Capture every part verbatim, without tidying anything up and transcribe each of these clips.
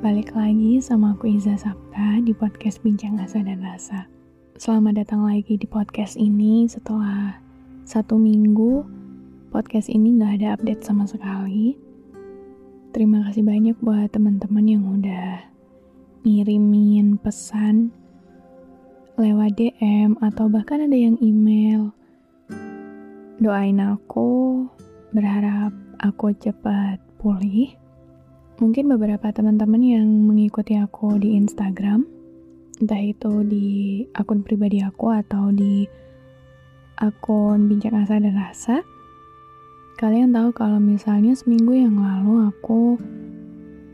balik lagi sama aku Iza Sapta di podcast Bincang Asa dan Rasa. Selamat datang lagi di podcast ini. Setelah satu minggu, podcast ini gak ada update sama sekali. Terima kasih banyak buat teman-teman yang udah ngirimin pesan lewat D M atau bahkan ada yang email. Doain aku, berharap aku cepat pulih. Mungkin beberapa teman-teman yang mengikuti aku di Instagram, entah itu di akun pribadi aku atau di akun Bincang Asa dan Rasa, kalian tahu kalau misalnya seminggu yang lalu aku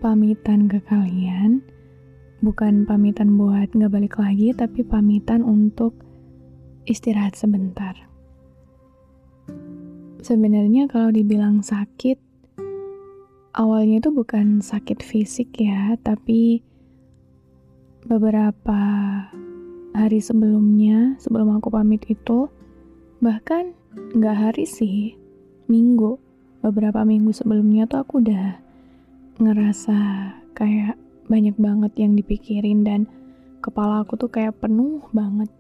pamitan ke kalian, bukan pamitan buat nggak balik lagi, tapi pamitan untuk istirahat sebentar. Sebenarnya kalau dibilang sakit, awalnya itu bukan sakit fisik ya, tapi beberapa hari sebelumnya, sebelum aku pamit itu, bahkan gak hari sih, minggu, beberapa minggu sebelumnya tuh aku udah ngerasa kayak banyak banget yang dipikirin dan kepala aku tuh kayak penuh banget.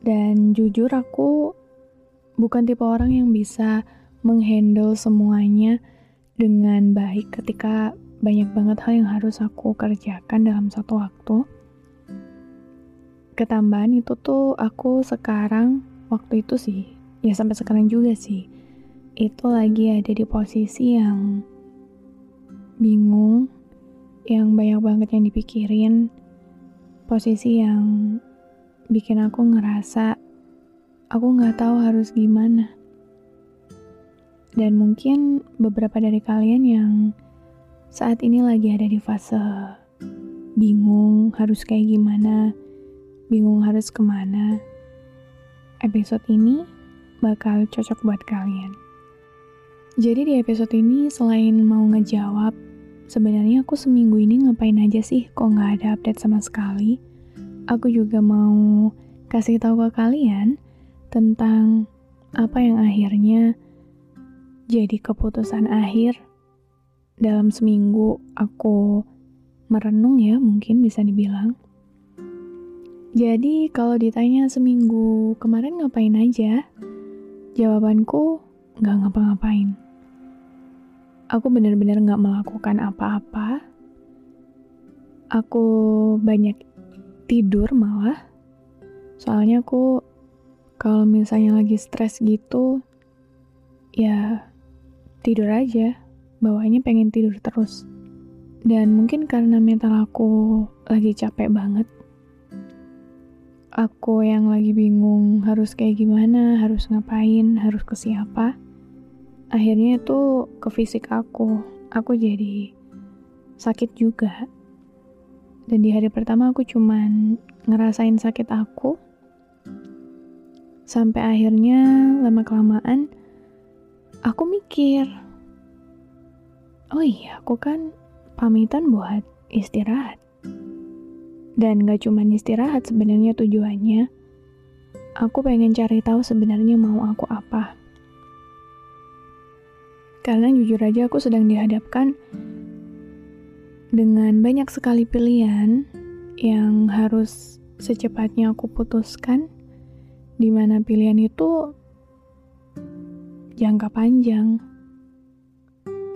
Dan jujur aku bukan tipe orang yang bisa menghandle semuanya dengan baik ketika banyak banget hal yang harus aku kerjakan dalam satu waktu. Ketambahan itu tuh aku sekarang, waktu itu sih, ya sampai sekarang juga sih, itu lagi ada di posisi yang bingung, yang banyak banget yang dipikirin, posisi yang bikin aku ngerasa aku gak tahu harus gimana. Dan mungkin beberapa dari kalian yang saat ini lagi ada di fase bingung harus kayak gimana, bingung harus kemana, episode ini bakal cocok buat kalian. Jadi di episode ini selain mau ngejawab, sebenarnya aku seminggu ini ngapain aja sih kok gak ada update sama sekali, aku juga mau kasih tahu ke kalian tentang apa yang akhirnya jadi keputusan akhir dalam seminggu aku merenung ya, mungkin bisa dibilang. Jadi kalau ditanya seminggu kemarin ngapain aja, jawabanku gak ngapa-ngapain. Aku benar-benar gak melakukan apa-apa. Aku banyak tidur malah. Soalnya aku kalau misalnya lagi stres gitu, ya tidur aja, bawaannya pengen tidur terus. Dan mungkin karena mental aku lagi capek banget, aku yang lagi bingung harus kayak gimana, harus ngapain, harus ke siapa, akhirnya itu ke fisik aku, aku jadi sakit juga. Dan di hari pertama aku cuman ngerasain sakit aku, sampai akhirnya lama-kelamaan aku mikir, oh iya aku kan pamitan buat istirahat. Dan gak cuma istirahat sebenarnya tujuannya, aku pengen cari tahu sebenarnya mau aku apa. Karena jujur aja aku sedang dihadapkan dengan banyak sekali pilihan yang harus secepatnya aku putuskan, di mana pilihan itu jangka panjang.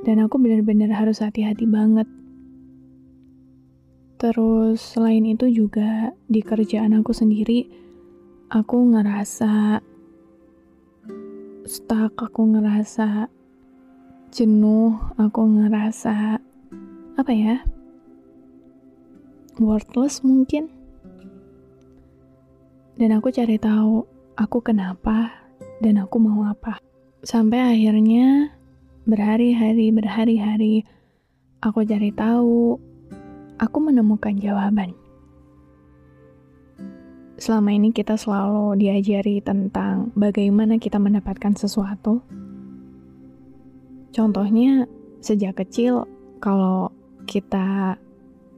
Dan aku benar-benar harus hati-hati banget. Terus selain itu juga di kerjaan aku sendiri, aku ngerasa stuck, aku ngerasa jenuh, aku ngerasa apa ya, worthless mungkin. Dan aku cari tahu aku kenapa dan aku mau apa. Sampai akhirnya berhari-hari, berhari-hari aku cari tahu, aku menemukan jawaban. Selama ini kita selalu diajari tentang bagaimana kita mendapatkan sesuatu. Contohnya, sejak kecil, kalau kita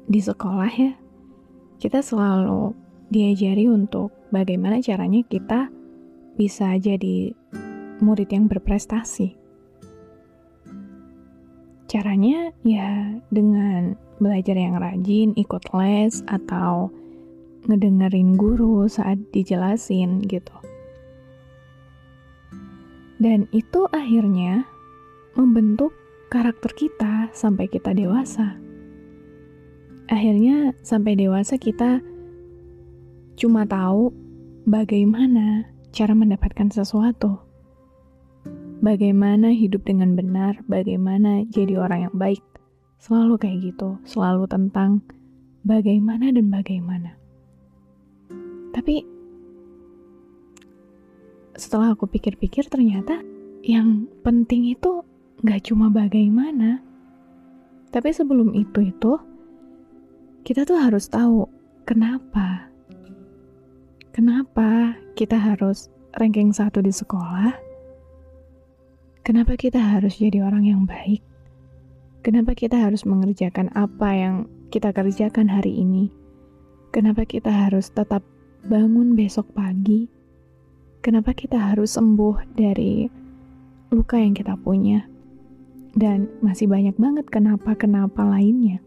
di sekolah ya, kita selalu diajari untuk bagaimana caranya kita bisa jadi murid yang berprestasi. Caranya ya dengan belajar yang rajin, ikut les, atau ngedengerin guru saat dijelasin gitu. Dan itu akhirnya membentuk karakter kita sampai kita dewasa. Akhirnya sampai dewasa kita cuma tahu bagaimana cara mendapatkan sesuatu. Bagaimana hidup dengan benar, bagaimana jadi orang yang baik. Selalu kayak gitu, selalu tentang bagaimana dan bagaimana. Tapi setelah aku pikir-pikir, ternyata yang penting itu gak cuma bagaimana. Tapi sebelum itu itu, kita tuh harus tahu kenapa. Kenapa kita harus ranking satu di sekolah? Kenapa kita harus jadi orang yang baik? Kenapa kita harus mengerjakan apa yang kita kerjakan hari ini? Kenapa kita harus tetap bangun besok pagi? Kenapa kita harus sembuh dari luka yang kita punya? Dan masih banyak banget kenapa-kenapa lainnya.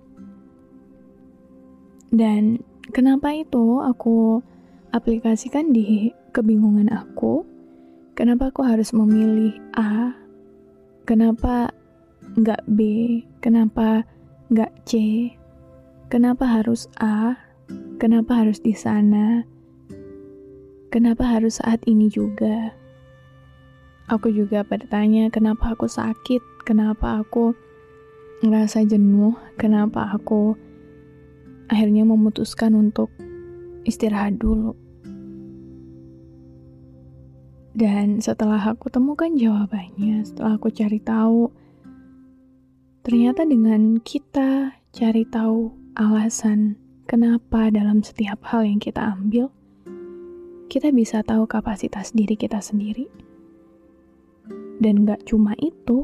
Dan kenapa itu aku aplikasikan di kebingungan aku. Kenapa aku harus memilih A? Kenapa nggak B? Kenapa nggak C? Kenapa harus A? Kenapa harus di sana? Kenapa harus saat ini juga? Aku juga bertanya, kenapa aku sakit? Kenapa aku ngerasa jenuh? Kenapa aku akhirnya memutuskan untuk istirahat dulu? Dan setelah aku temukan jawabannya, setelah aku cari tahu, ternyata dengan kita cari tahu alasan kenapa dalam setiap hal yang kita ambil, kita bisa tahu kapasitas diri kita sendiri. Dan gak cuma itu,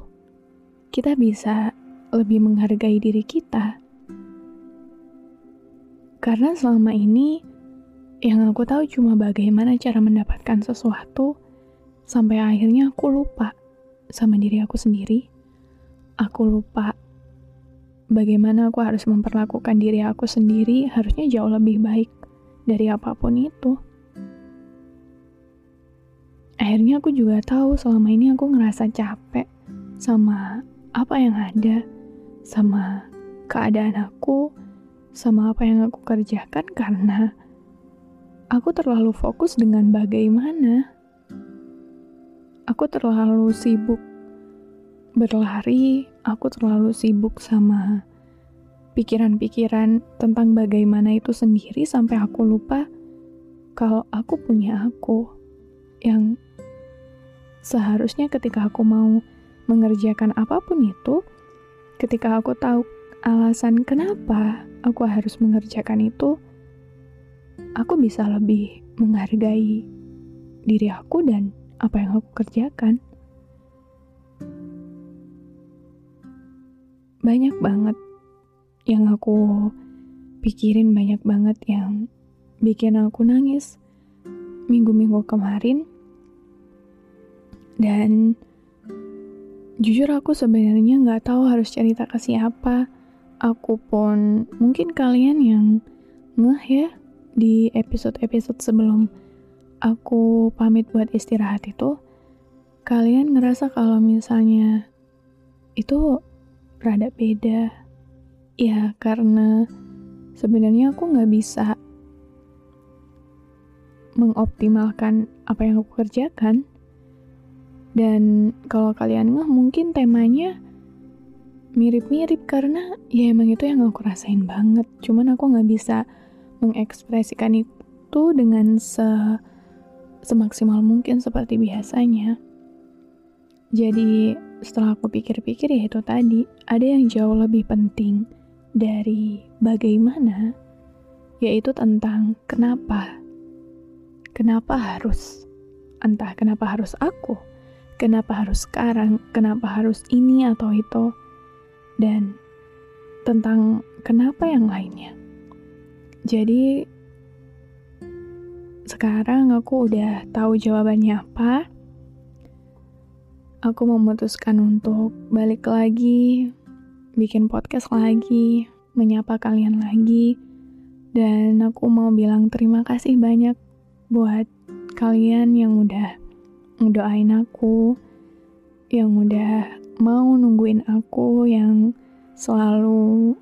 kita bisa lebih menghargai diri kita. Karena selama ini, yang aku tahu cuma bagaimana cara mendapatkan sesuatu. Sampai akhirnya aku lupa sama diri aku sendiri. Aku lupa bagaimana aku harus memperlakukan diri aku sendiri, harusnya jauh lebih baik dari apapun itu. Akhirnya aku juga tahu selama ini aku ngerasa capek sama apa yang ada, sama keadaan aku, sama apa yang aku kerjakan karena aku terlalu fokus dengan bagaimana. Aku terlalu sibuk berlari, aku terlalu sibuk sama pikiran-pikiran tentang bagaimana itu sendiri sampai aku lupa kalau aku punya aku yang seharusnya ketika aku mau mengerjakan apapun itu, ketika aku tahu alasan kenapa aku harus mengerjakan itu, aku bisa lebih menghargai diri aku dan apa yang aku kerjakan. Banyak banget yang aku pikirin, banyak banget yang bikin aku nangis minggu-minggu kemarin. Dan jujur aku sebenarnya gak tahu harus cerita ke siapa. Aku pun mungkin kalian yang ngeh ya di episode-episode sebelum aku pamit buat istirahat itu, kalian ngerasa kalau misalnya itu rada beda. Ya karena sebenarnya aku gak bisa mengoptimalkan apa yang aku kerjakan. Dan kalau kalian ngeh mungkin temanya mirip-mirip karena ya emang itu yang aku rasain banget. Cuman aku gak bisa mengekspresikan itu dengan se semaksimal mungkin seperti biasanya. Jadi setelah aku pikir-pikir ya itu tadi, ada yang jauh lebih penting dari bagaimana, yaitu tentang kenapa. Kenapa harus? Entah kenapa harus aku, kenapa harus sekarang, kenapa harus ini atau itu, dan tentang kenapa yang lainnya. Jadi sekarang aku udah tahu jawabannya apa. Aku memutuskan untuk balik lagi, bikin podcast lagi, menyapa kalian lagi. Dan aku mau bilang terima kasih banyak buat kalian yang udah ngedoain aku, yang udah mau nungguin aku, yang selalu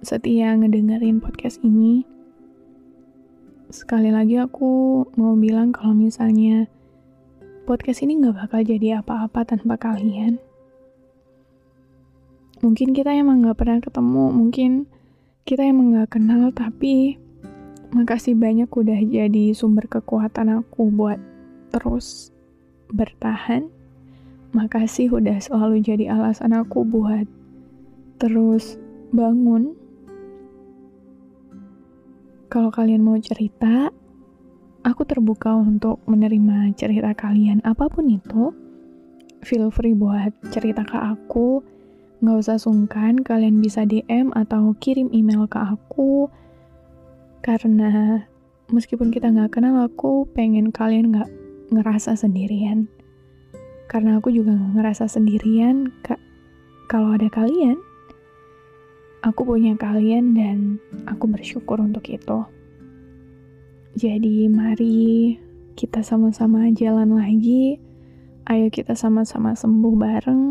setia ngedengerin podcast ini. Sekali lagi aku mau bilang kalau misalnya podcast ini gak bakal jadi apa-apa tanpa kalian. Mungkin kita emang gak pernah ketemu, mungkin kita emang gak kenal, tapi makasih banyak udah jadi sumber kekuatan aku buat terus bertahan. Makasih udah selalu jadi alasan aku buat terus bangun. Kalau kalian mau cerita, aku terbuka untuk menerima cerita kalian, apapun itu. Feel free buat cerita ke aku, gak usah sungkan. Kalian bisa D M atau kirim email ke aku, karena meskipun kita gak kenal, aku pengen kalian gak ngerasa sendirian. Karena aku juga gak ngerasa sendirian. Ka- kalau ada kalian, aku punya kalian dan aku bersyukur untuk itu. Jadi mari kita sama-sama jalan lagi. Ayo kita sama-sama sembuh bareng.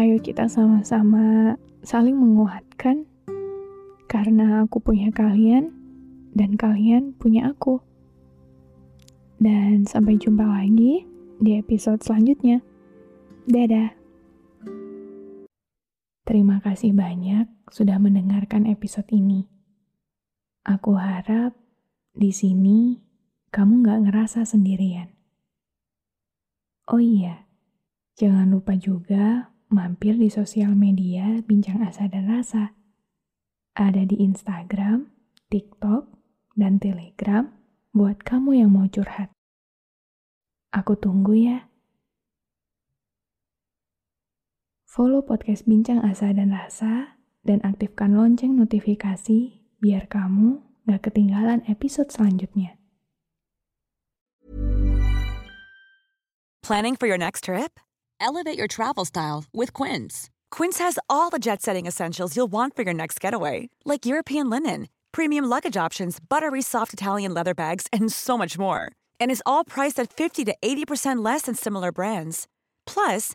Ayo kita sama-sama saling menguatkan. Karena aku punya kalian dan kalian punya aku. Dan sampai jumpa lagi di episode selanjutnya. Dadah. Terima kasih banyak sudah mendengarkan episode ini. Aku harap di sini kamu gak ngerasa sendirian. Oh iya, jangan lupa juga mampir di sosial media Bincang Asa dan Rasa. Ada di Instagram, TikTok, dan Telegram buat kamu yang mau curhat. Aku tunggu ya. Follow podcast Bincang Asa dan Rasa dan aktifkan lonceng notifikasi biar kamu gak ketinggalan episode selanjutnya. Planning for your next trip? Elevate your travel style with Quince. Quince has all the jet-setting essentials you'll want for your next getaway, like European linen, premium luggage options, buttery soft Italian leather bags, and so much more. And is all priced at fifty to eighty percent less than similar brands. Plus,